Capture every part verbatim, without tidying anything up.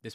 This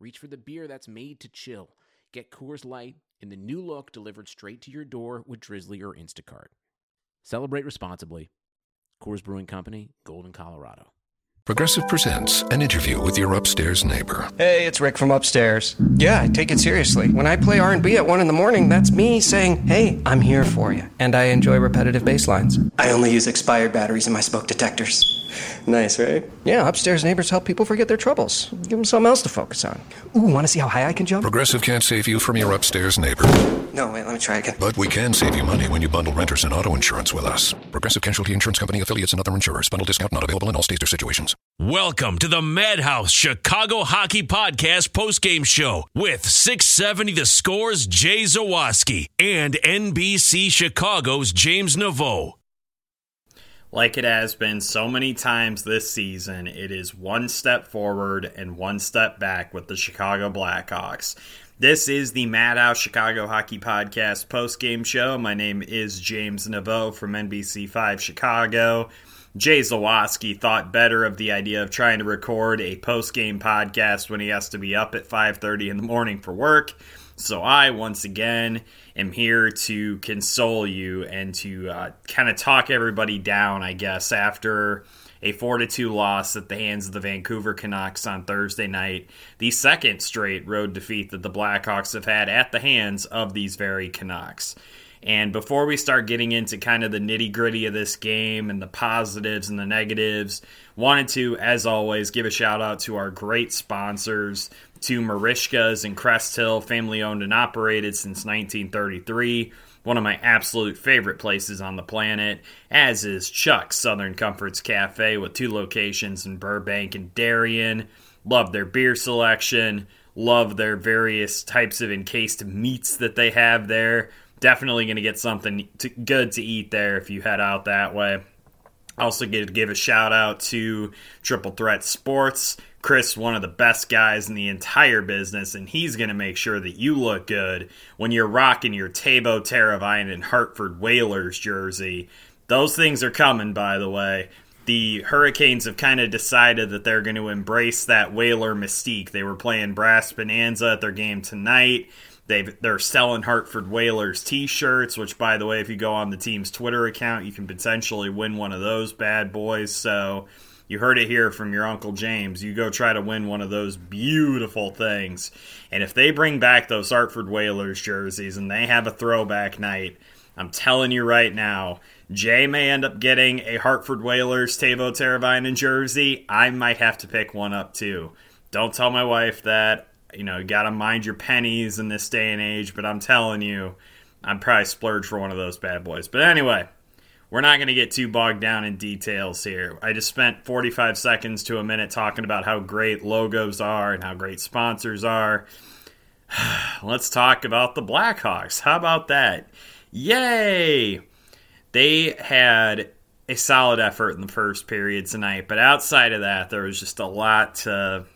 reach for the beer that's made to chill. Get Coors Light in the new look delivered straight to your door with Drizzly or Instacart. Celebrate responsibly. Coors Brewing Company, Golden, Colorado. Progressive presents an interview with your upstairs neighbor. Hey, it's Rick from upstairs. Yeah, I take it seriously. When I play R and B at one in the morning, that's me saying, hey, I'm here for you. And I enjoy repetitive bass lines. I only use expired batteries in my smoke detectors. Nice, right? Yeah, upstairs neighbors help people forget their troubles. Give them something else to focus on. Ooh, want to see how high I can jump? Progressive can't save you from your upstairs neighbor. No, wait, let me try again. But we can save you money when you bundle renters and auto insurance with us. Progressive Casualty Insurance Company, affiliates, and other insurers. Bundle discount not available in all states or situations. Welcome to the Madhouse Chicago Hockey Podcast postgame show with six seventy The Score's Jay Zawaski and N B C Chicago's James Neveau. Like it has been so many times this season, it is one step forward and one step back with the Chicago Blackhawks. This is the Madhouse Chicago Hockey Podcast postgame show. My name is James Neveau from N B C five Chicago. Jay Zawaski thought better of the idea of trying to record a postgame podcast when he has to be up at five thirty in the morning for work. So I, once again, am here to console you and to uh, kind of talk everybody down, I guess, after a four to two loss at the hands of the Vancouver Canucks on Thursday night, the second straight road defeat that the Blackhawks have had at the hands of these very Canucks. And before we start getting into kind of the nitty-gritty of this game and the positives and the negatives, wanted to, as always, give a shout-out to our great sponsors, to Mariska's in Crest Hill, family-owned and operated since nineteen thirty-three, one of my absolute favorite places on the planet, as is Chuck's Southern Comforts Cafe with two locations in Burbank and Darien. Love their beer selection, love their various types of encased meats that they have there. Definitely going to get something to, good to eat there if you head out that way. Also get to give a shout out to Triple Threat Sports. Chris, one of the best guys in the entire business, and he's going to make sure that you look good when you're rocking your Teuvo Teräväinen and Hartford Whalers jersey. Those things are coming, by the way. The Hurricanes have kind of decided that they're going to embrace that Whaler mystique. They were playing Brass Bonanza at their game tonight. They've, they're selling Hartford Whalers t-shirts, which, by the way, if you go on the team's Twitter account, you can potentially win one of those bad boys. So you heard it here from your Uncle James. You go try to win one of those beautiful things. And if they bring back those Hartford Whalers jerseys and they have a throwback night, I'm telling you right now, Jay may end up getting a Hartford Whalers Teuvo Teräväinen jersey. I might have to pick one up, too. Don't tell my wife that. You know, you got to mind your pennies in this day and age, but I'm telling you, I'm probably splurged for one of those bad boys. But anyway, we're not going to get too bogged down in details here. I just spent forty-five seconds to a minute talking about how great logos are and how great sponsors are. Let's talk about the Blackhawks. How about that? Yay! They had a solid effort in the first period tonight, but outside of that, there was just a lot to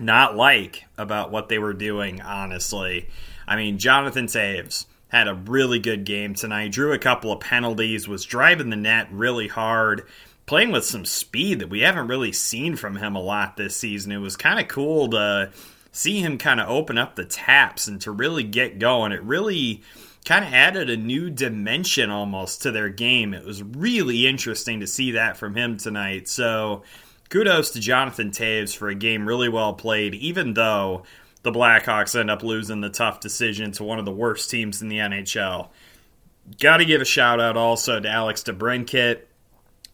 not like about what they were doing, honestly. I mean, Jonathan Toews had a really good game tonight, drew a couple of penalties, was driving the net really hard, playing with some speed that we haven't really seen from him a lot this season. It was kind of cool to see him kind of open up the taps and to really get going. It really kind of added a new dimension almost to their game. It was really interesting to see that from him tonight. So kudos to Jonathan Toews for a game really well played, even though the Blackhawks end up losing the tough decision to one of the worst teams in the N H L. Got to give a shout-out also to Alex DeBrincat.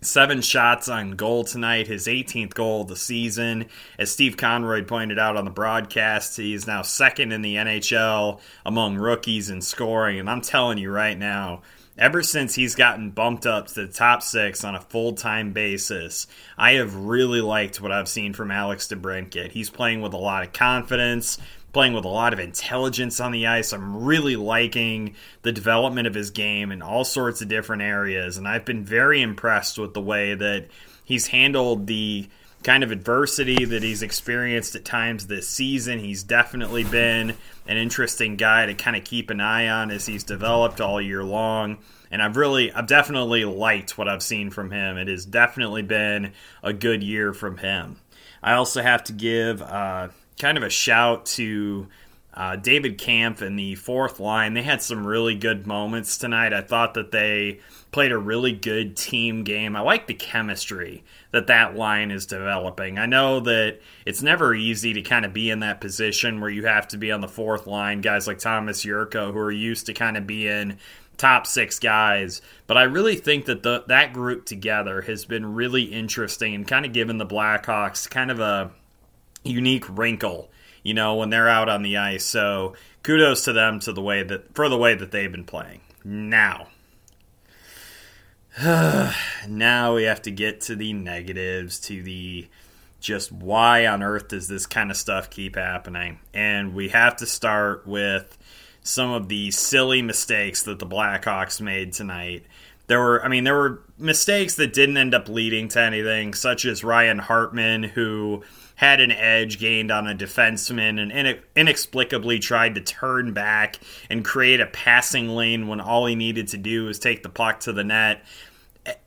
Seven shots on goal tonight, his eighteenth goal of the season. As Steve Conroy pointed out on the broadcast, he is now second in the N H L among rookies in scoring. And I'm telling you right now, ever since he's gotten bumped up to the top six on a full-time basis, I have really liked what I've seen from Alex DeBrincat. He's playing with a lot of confidence, playing with a lot of intelligence on the ice. I'm really liking the development of his game in all sorts of different areas, and I've been very impressed with the way that he's handled the kind of adversity that he's experienced at times this season. He's definitely been an interesting guy to kind of keep an eye on as he's developed all year long. And I've really, I've definitely liked what I've seen from him. It has definitely been a good year from him. I also have to give uh, kind of a shout to uh, David Kampf and the fourth line. They had some really good moments tonight. I thought that they played a really good team game. I like the chemistry that that line is developing. I know that it's never easy to kind of be in that position where you have to be on the fourth line, guys like Thomas Jurco, who are used to kind of being top six guys. But I really think that the, that group together has been really interesting and kind of given the Blackhawks kind of a unique wrinkle, you know, when they're out on the ice. So kudos to them to the way that for the way that they've been playing. Now, now we have to get to the negatives, to the just why on earth does this kind of stuff keep happening? And we have to start with some of the silly mistakes that the Blackhawks made tonight. There were, I mean, there were mistakes that didn't end up leading to anything, such as Ryan Hartman, who had an edge gained on a defenseman and inexplicably tried to turn back and create a passing lane when all he needed to do was take the puck to the net.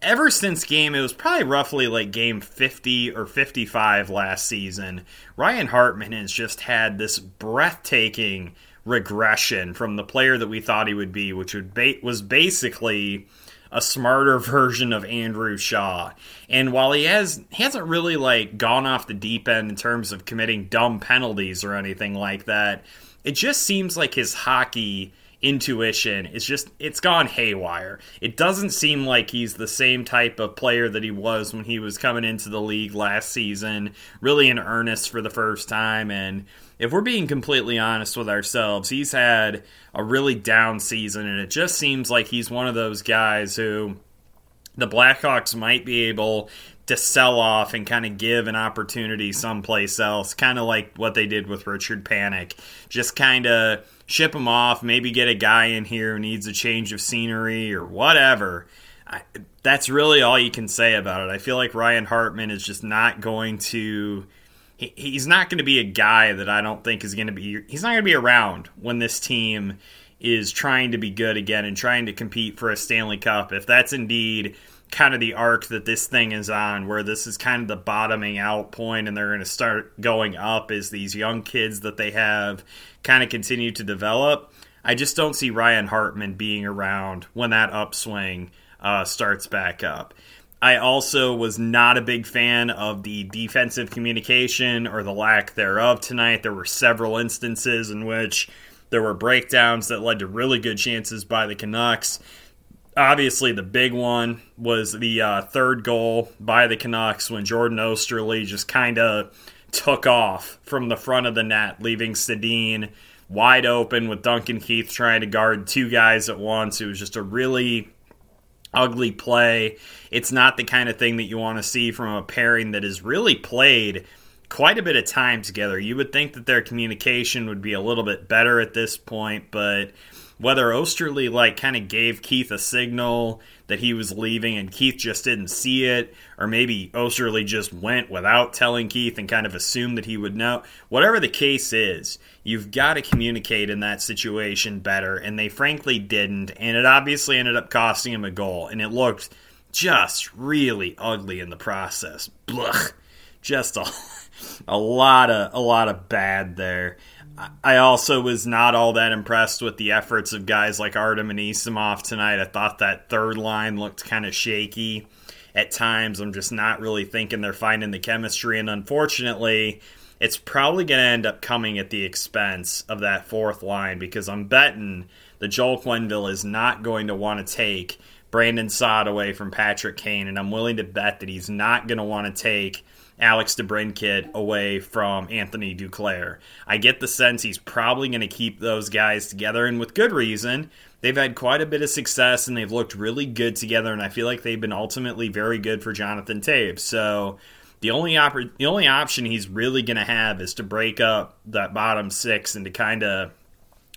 Ever since game, it was probably roughly like game fifty or fifty-five last season, Ryan Hartman has just had this breathtaking regression from the player that we thought he would be, which would ba- was basically a smarter version of Andrew Shaw. And while he has he hasn't really like gone off the deep end in terms of committing dumb penalties or anything like that, it just seems like his hockey intuition is just, it's gone haywire. It doesn't seem like he's the same type of player that he was when he was coming into the league last season, really in earnest for the first time. And if we're being completely honest with ourselves, he's had a really down season, and it just seems like he's one of those guys who the Blackhawks might be able to sell off and kind of give an opportunity someplace else, kind of like what they did with Richard Panik. Just kind of ship him off, maybe get a guy in here who needs a change of scenery or whatever. I, that's really all you can say about it. I feel like Ryan Hartman is just not going to... He's not going to be a guy that I don't think is going to be, he's not going to be around when this team is trying to be good again and trying to compete for a Stanley Cup. If that's indeed kind of the arc that this thing is on, where this is kind of the bottoming out point and they're going to start going up as these young kids that they have kind of continue to develop. I just don't see Ryan Hartman being around when that upswing uh, starts back up. I also was not a big fan of the defensive communication or the lack thereof tonight. There were several instances in which there were breakdowns that led to really good chances by the Canucks. Obviously, the big one was the uh, third goal by the Canucks when Jordan Oesterle just kind of took off from the front of the net, leaving Sedin wide open with Duncan Keith trying to guard two guys at once. It was just a really ugly play. It's not the kind of thing that you want to see from a pairing that has really played quite a bit of time together. You would think that their communication would be a little bit better at this point, but whether Osterley like kind of gave Keith a signal that he was leaving and Keith just didn't see it, or maybe Osterley just went without telling Keith and kind of assumed that he would know. Whatever the case is, you've got to communicate in that situation better, and they frankly didn't, and it obviously ended up costing him a goal, and it looked just really ugly in the process. Blech. Just a, a lot of a lot of bad there. I also was not all that impressed with the efforts of guys like Artem and Isimov tonight. I thought that third line looked kind of shaky at times. I'm just not really thinking they're finding the chemistry, and unfortunately, it's probably going to end up coming at the expense of that fourth line, because I'm betting that Joel Quenneville is not going to want to take Brandon Saad away from Patrick Kane, and I'm willing to bet that he's not going to want to take Alex DeBrincat away from Anthony Duclair. I get the sense he's probably going to keep those guys together, and with good reason. They've had quite a bit of success, and they've looked really good together, and I feel like they've been ultimately very good for Jonathan Toews. So the only op- the only option he's really going to have is to break up that bottom six and to kind of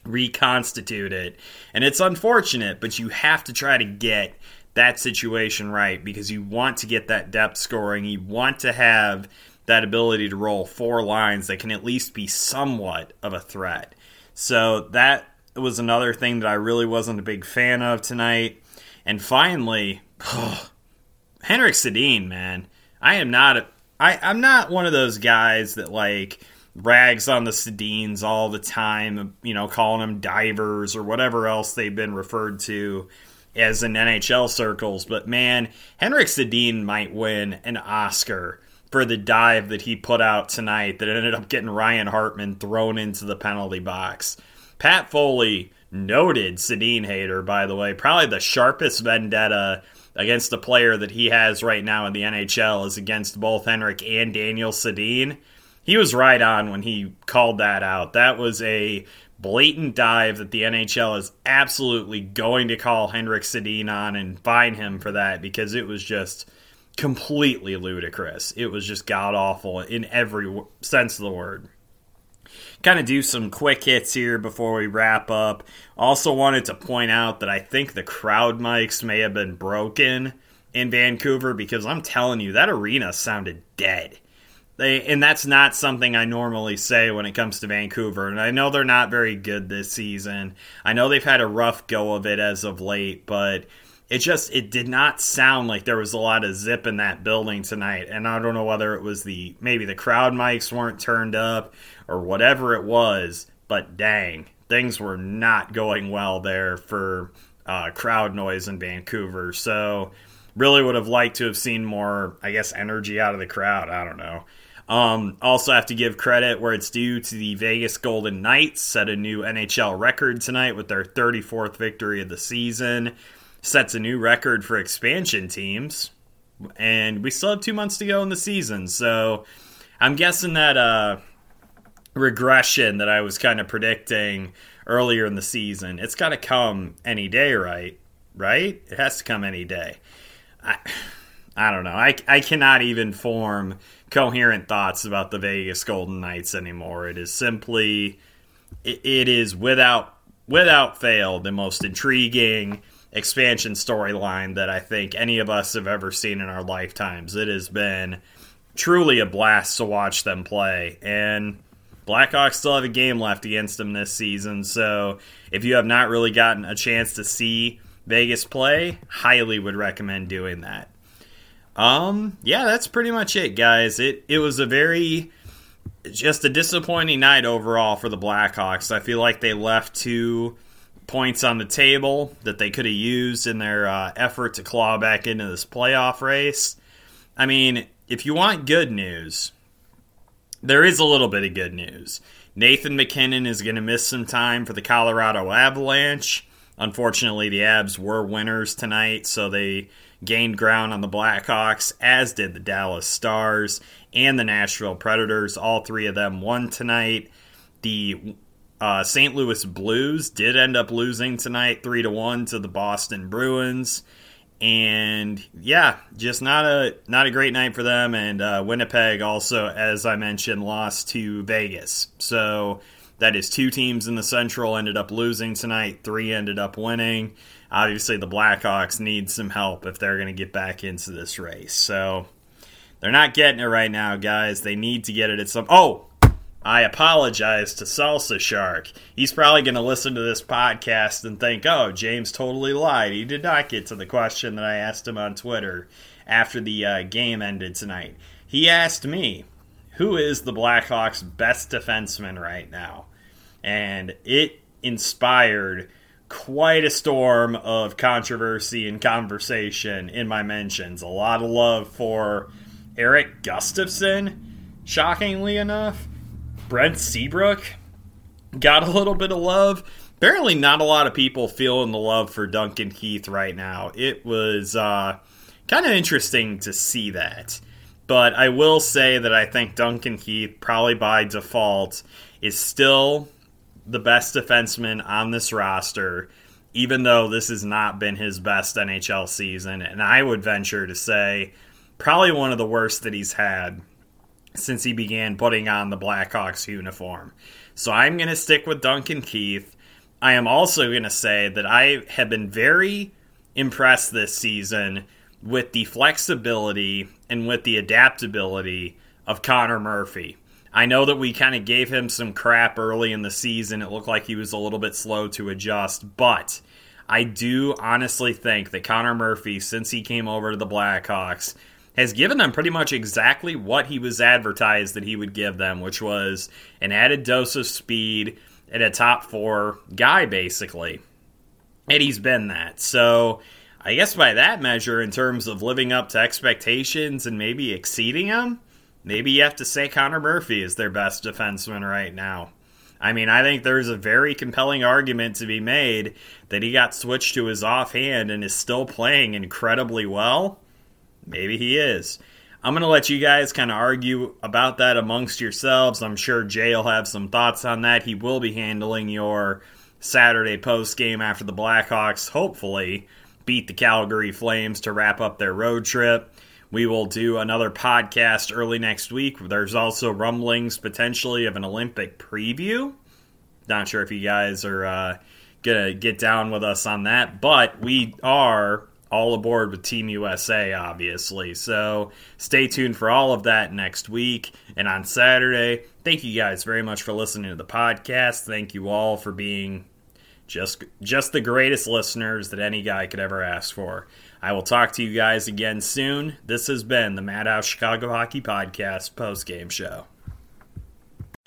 reconstitute it. And it's unfortunate, but you have to try to get that situation right, because you want to get that depth scoring. You want to have that ability to roll four lines that can at least be somewhat of a threat. So that was another thing that I really wasn't a big fan of tonight. And finally, oh, Henrik Sedin, man. I am not a, I, I'm not one of those guys that like rags on the Sedins all the time, you know, calling them divers or whatever else they've been referred to as in N H L circles, but man, Henrik Sedin might win an Oscar for the dive that he put out tonight that ended up getting Ryan Hartman thrown into the penalty box. Pat Foley, noted Sedin hater, by the way, probably the sharpest vendetta against a player that he has right now in the N H L is against both Henrik and Daniel Sedin. He was right on when he called that out. That was a blatant dive that the N H L is absolutely going to call Henrik Sedin on and fine him for that, because it was just completely ludicrous. It was just god-awful in every sense of the word. Kind of do some quick hits here before we wrap up. Also wanted to point out that I think the crowd mics may have been broken in Vancouver, because I'm telling you, that arena sounded dead. They, and that's not something I normally say when it comes to Vancouver. And I know they're not very good this season. I know they've had a rough go of it as of late, but it just it did not sound like there was a lot of zip in that building tonight. And I don't know whether it was the maybe the crowd mics weren't turned up or whatever it was, but dang, things were not going well there for uh, crowd noise in Vancouver. So really would have liked to have seen more, I guess, energy out of the crowd. I don't know. Um, also have to give credit where it's due to the Vegas Golden Knights. Set a new N H L record tonight with their thirty-fourth victory of the season. Sets a new record for expansion teams. And we still have two months to go in the season. So I'm guessing that uh, regression that I was kind of predicting earlier in the season, it's got to come any day, right? Right? It has to come any day. I... I don't know. I, I cannot even form coherent thoughts about the Vegas Golden Knights anymore. It is simply, it, it is without without fail the most intriguing expansion storyline that I think any of us have ever seen in our lifetimes. It has been truly a blast to watch them play. And Blackhawks still have a game left against them this season. So if you have not really gotten a chance to see Vegas play, highly would recommend doing that. Um, yeah, that's pretty much it, guys. It it was a very, just a disappointing night overall for the Blackhawks. I feel like they left two points on the table that they could have used in their uh, effort to claw back into this playoff race. I mean, if you want good news, there is a little bit of good news. Nathan MacKinnon is going to miss some time for the Colorado Avalanche. Unfortunately, the Avs were winners tonight, so they gained ground on the Blackhawks, as did the Dallas Stars and the Nashville Predators. All three of them won tonight. The uh, Saint Louis Blues did end up losing tonight three to one to the Boston Bruins. And, yeah, just not a not a great night for them. And uh, Winnipeg also, as I mentioned, lost to Vegas. So That is, two teams in the Central ended up losing tonight. Three ended up winning. Obviously, the Blackhawks need some help if they're going to get back into this race. So they're not getting it right now, guys. They need to get it at some... Oh! I apologize to Salsa Shark. He's probably going to listen to this podcast and think, oh, James totally lied. He did not get to the question that I asked him on Twitter after the uh, game ended tonight. He asked me, who is the Blackhawks' best defenseman right now? And it inspired quite a storm of controversy and conversation in my mentions. A lot of love for Eric Gustafson, shockingly enough. Brent Seabrook got a little bit of love. Apparently not a lot of people feeling the love for Duncan Keith right now. It was uh, kind of interesting to see that. But I will say that I think Duncan Keith, probably by default, is still the best defenseman on this roster, even though this has not been his best N H L season. And I would venture to say probably one of the worst that he's had since he began putting on the Blackhawks uniform. So I'm going to stick with Duncan Keith. I am also going to say that I have been very impressed this season with the flexibility and with the adaptability of Connor Murphy. I know that we kind of gave him some crap early in the season. It looked like he was a little bit slow to adjust, but I do honestly think that Connor Murphy, since he came over to the Blackhawks, has given them pretty much exactly what he was advertised that he would give them, which was an added dose of speed and a top four guy, basically. And he's been that. So I guess by that measure, in terms of living up to expectations and maybe exceeding them, maybe you have to say Connor Murphy is their best defenseman right now. I mean, I think there's a very compelling argument to be made that he got switched to his offhand and is still playing incredibly well. Maybe he is. I'm going to let you guys kind of argue about that amongst yourselves. I'm sure Jay will have some thoughts on that. He will be handling your Saturday post game after the Blackhawks, hopefully, beat the Calgary Flames to wrap up their road trip. We will do another podcast early next week. There's also rumblings potentially of an Olympic preview. Not sure if you guys are uh, going to get down with us on that, but we are all aboard with Team U S A, obviously. So stay tuned for all of that next week and on Saturday. Thank you guys very much for listening to the podcast. Thank you all for being just just the greatest listeners that any guy could ever ask for. I will talk to you guys again soon. This has been the Madhouse Chicago Hockey Podcast postgame show.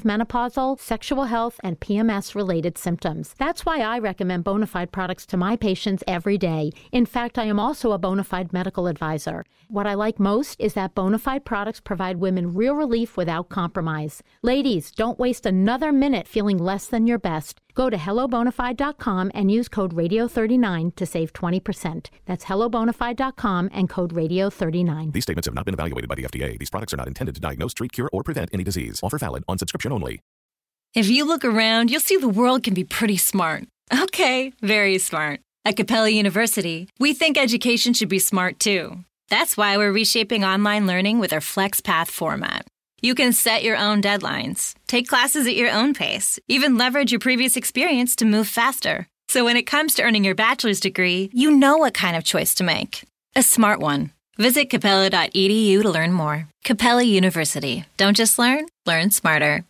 menopausal, sexual health, and P M S-related symptoms. That's why I recommend Bonafide products to my patients every day. In fact, I am also a Bonafide medical advisor. What I like most is that Bonafide products provide women real relief without compromise. Ladies, don't waste another minute feeling less than your best. Go to hello bonafide dot com and use code radio thirty-nine to save twenty percent. That's hello bonafide dot com and code radio thirty-nine. These statements have not been evaluated by the F D A. These products are not intended to diagnose, treat, cure, or prevent any disease. Offer valid on subscription only. If you look around, you'll see the world can be pretty smart. Okay, very smart. At Capella University, we think education should be smart too. That's why we're reshaping online learning with our FlexPath format. You can set your own deadlines, take classes at your own pace, even leverage your previous experience to move faster. So when it comes to earning your bachelor's degree, you know what kind of choice to make. A smart one. Visit capella dot e d u to learn more. Capella University. Don't just learn, learn smarter.